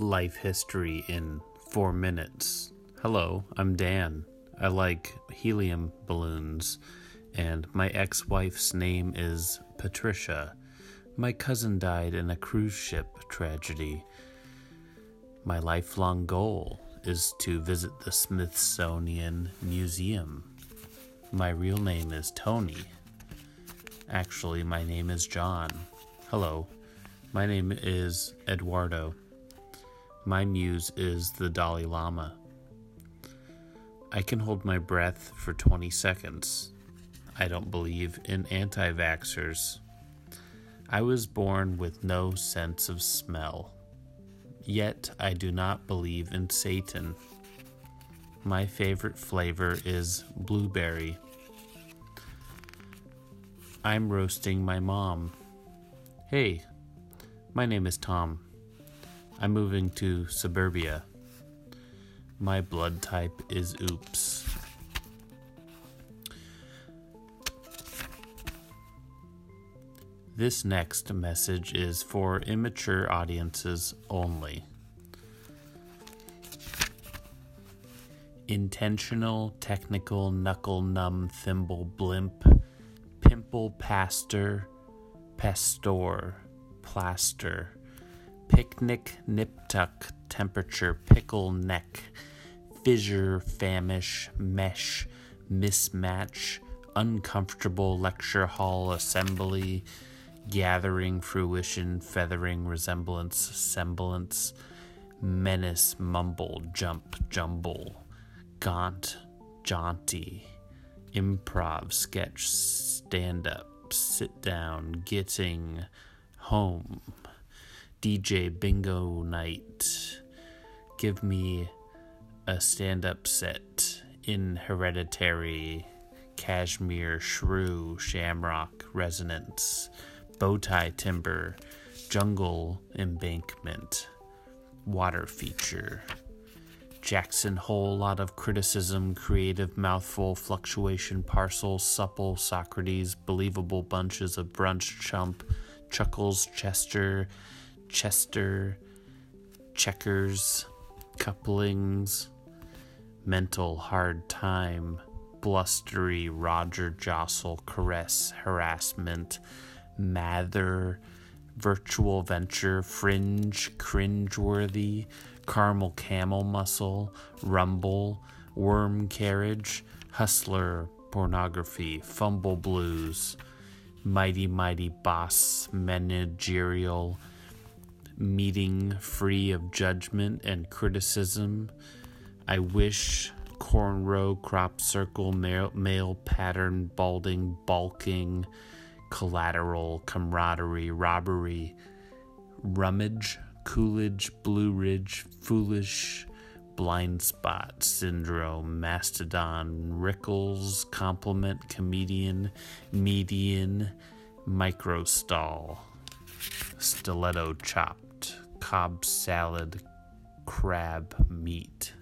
life history in 4 minutes. Hello, I'm Dan. I like helium balloons, and my ex-wife's name is Patricia. My cousin died in a cruise ship tragedy. My lifelong goal is to visit the Smithsonian Museum. My real name is Tony. Actually, my name is John. Hello, my name is Eduardo. My muse is the Dalai Lama. I can hold my breath for 20 seconds. I don't believe in anti-vaxxers. I was born with no sense of smell. Yet I do not believe in Satan. My favorite flavor is blueberry. I'm roasting my mom. Hey, my name is Tom. I'm moving to suburbia. My blood type is oops. This next message is for immature audiences only. Intentional, technical, knuckle, numb, thimble, blimp, pimple, pastor, pastor, plaster, picnic, nip-tuck, temperature, pickle, neck, fissure, famish, mesh, mismatch, uncomfortable, lecture hall, assembly, gathering, fruition, feathering, resemblance, semblance, menace, mumble, jump, jumble, gaunt, jaunty, improv, sketch, stand-up, sit-down, getting, home, DJ bingo night, give me a stand-up set, in hereditary, cashmere, shrew, shamrock, resonance, bowtie timber, jungle embankment, water feature, Jackson Hole, lot of criticism, creative mouthful, fluctuation parcel, supple, Socrates, believable bunches of brunch, chump, chuckles, Chester, Chester, checkers, couplings, mental, hard time, blustery, Roger, jostle, caress, harassment, mather, virtual venture, fringe, cringeworthy, caramel camel muscle, rumble, worm carriage, hustler, pornography, fumble blues, mighty, mighty boss, managerial, meeting free of judgment and criticism, I wish, cornrow, crop circle, male pattern, balding, balking, collateral, camaraderie, robbery, rummage, Coolidge, Blue Ridge, foolish, blind spot, syndrome, mastodon, Rickles, compliment, comedian, median, microstall, stiletto chopped, cob salad, crab meat.